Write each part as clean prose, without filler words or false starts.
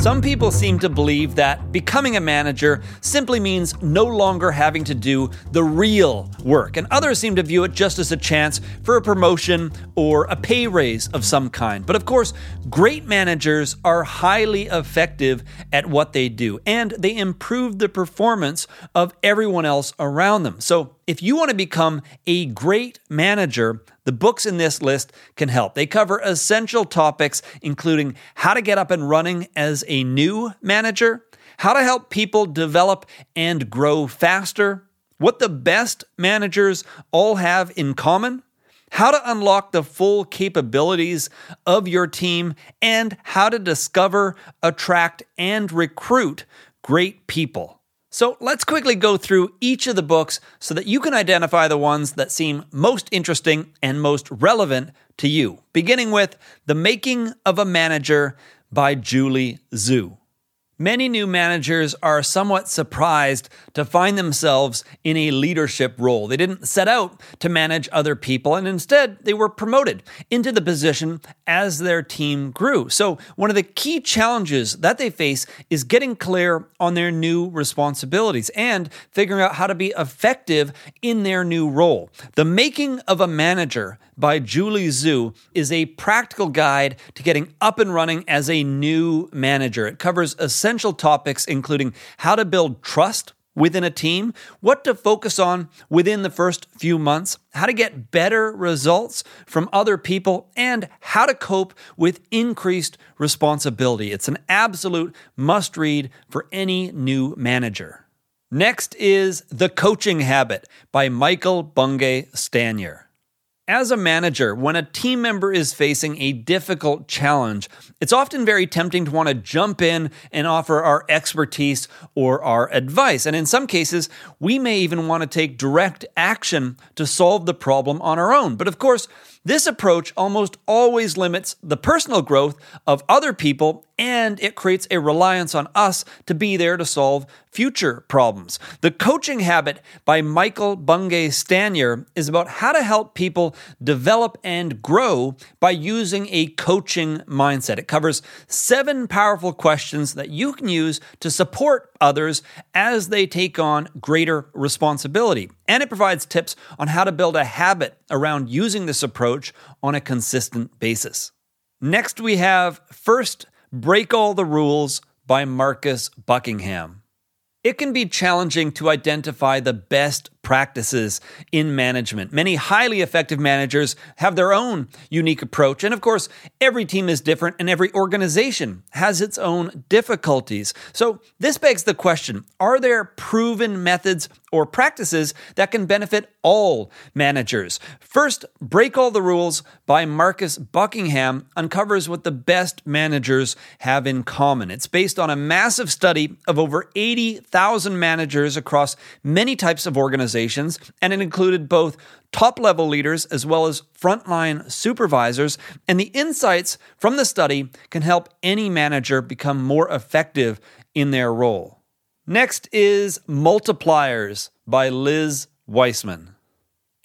Some people seem to believe that becoming a manager simply means no longer having to do the real work, and others seem to view it just as a chance for a promotion or a pay raise of some kind. But of course, great managers are highly effective at what they do, and they improve the performance of everyone else around them. So if you want to become a great manager, the books in this list can help. They cover essential topics, including how to get up and running as a new manager, how to help people develop and grow faster, what the best managers all have in common, how to unlock the full capabilities of your team, and how to discover, attract, and recruit great people. So let's quickly go through each of the books so that you can identify the ones that seem most interesting and most relevant to you, beginning with The Making of a Manager by Julie Zhuo. Many new managers are somewhat surprised to find themselves in a leadership role. They didn't set out to manage other people, and instead they were promoted into the position as their team grew. So one of the key challenges that they face is getting clear on their new responsibilities and figuring out how to be effective in their new role. The Making of a Manager by Julie Zhuo is a practical guide to getting up and running as a new manager. It covers essential topics including how to build trust within a team, what to focus on within the first few months, how to get better results from other people, and how to cope with increased responsibility. It's an absolute must-read for any new manager. Next is The Coaching Habit by Michael Bungay Stanier. As a manager, when a team member is facing a difficult challenge, it's often very tempting to want to jump in and offer our expertise or our advice. And in some cases, we may even want to take direct action to solve the problem on our own. But of course, this approach almost always limits the personal growth of other people, and it creates a reliance on us to be there to solve future problems. The Coaching Habit by Michael Bungay Stanier is about how to help people develop and grow by using a coaching mindset. It covers 7 powerful questions that you can use to support others as they take on greater responsibility. And it provides tips on how to build a habit around using this approach on a consistent basis. Next, we have First, Break All the Rules by Marcus Buckingham. It can be challenging to identify the best practices in management. Many highly effective managers have their own unique approach. And of course, every team is different and every organization has its own difficulties. So this begs the question, are there proven methods or practices that can benefit all managers? First, Break All the Rules by Marcus Buckingham uncovers what the best managers have in common. It's based on a massive study of over 80,000 managers across many types of organizations. And it included both top-level leaders as well as frontline supervisors. And the insights from the study can help any manager become more effective in their role. Next is Multipliers by Liz Wiseman.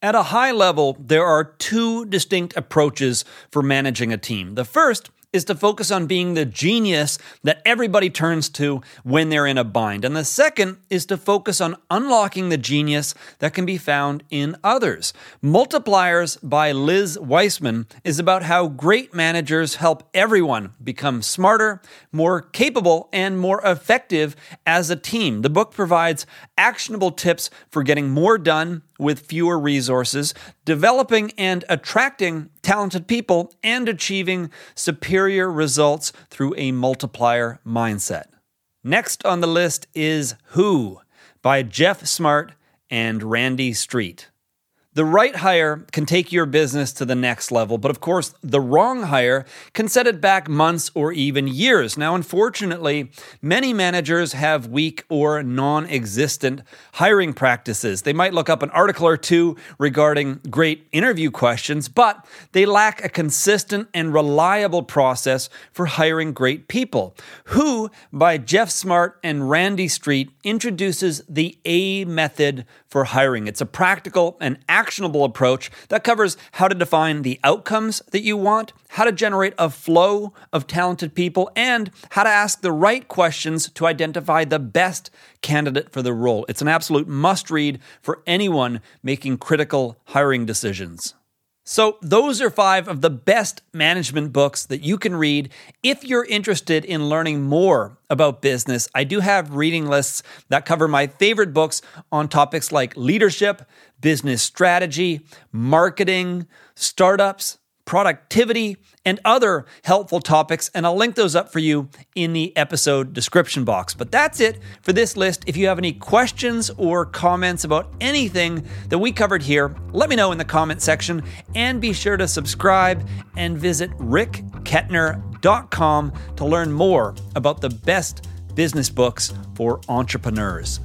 At a high level, there are 2 distinct approaches for managing a team. The first is to focus on being the genius that everybody turns to when they're in a bind. And the second is to focus on unlocking the genius that can be found in others. Multipliers by Liz Wiseman is about how great managers help everyone become smarter, more capable, and more effective as a team. The book provides actionable tips for getting more done with fewer resources, developing and attracting talented people, and achieving superior results through a multiplier mindset. Next on the list is Who by Geoff Smart and Randy Street. The right hire can take your business to the next level, but of course, the wrong hire can set it back months or even years. Now, unfortunately, many managers have weak or non-existent hiring practices. They might look up an article or 2 regarding great interview questions, but they lack a consistent and reliable process for hiring great people. Who by Geoff Smart and Randy Street introduces the A Method for Hiring. It's a practical and actionable actionable approach that covers how to define the outcomes that you want, how to generate a flow of talented people, and how to ask the right questions to identify the best candidate for the role. It's an absolute must-read for anyone making critical hiring decisions. So those are 5 of the best management books that you can read. If you're interested in learning more about business, I do have reading lists that cover my favorite books on topics like leadership, business strategy, marketing, startups, productivity, and other helpful topics, and I'll link those up for you in the episode description box. But that's it for this list. If you have any questions or comments about anything that we covered here, let me know in the comment section, and be sure to subscribe and visit RickKettner.com to learn more about the best business books for entrepreneurs.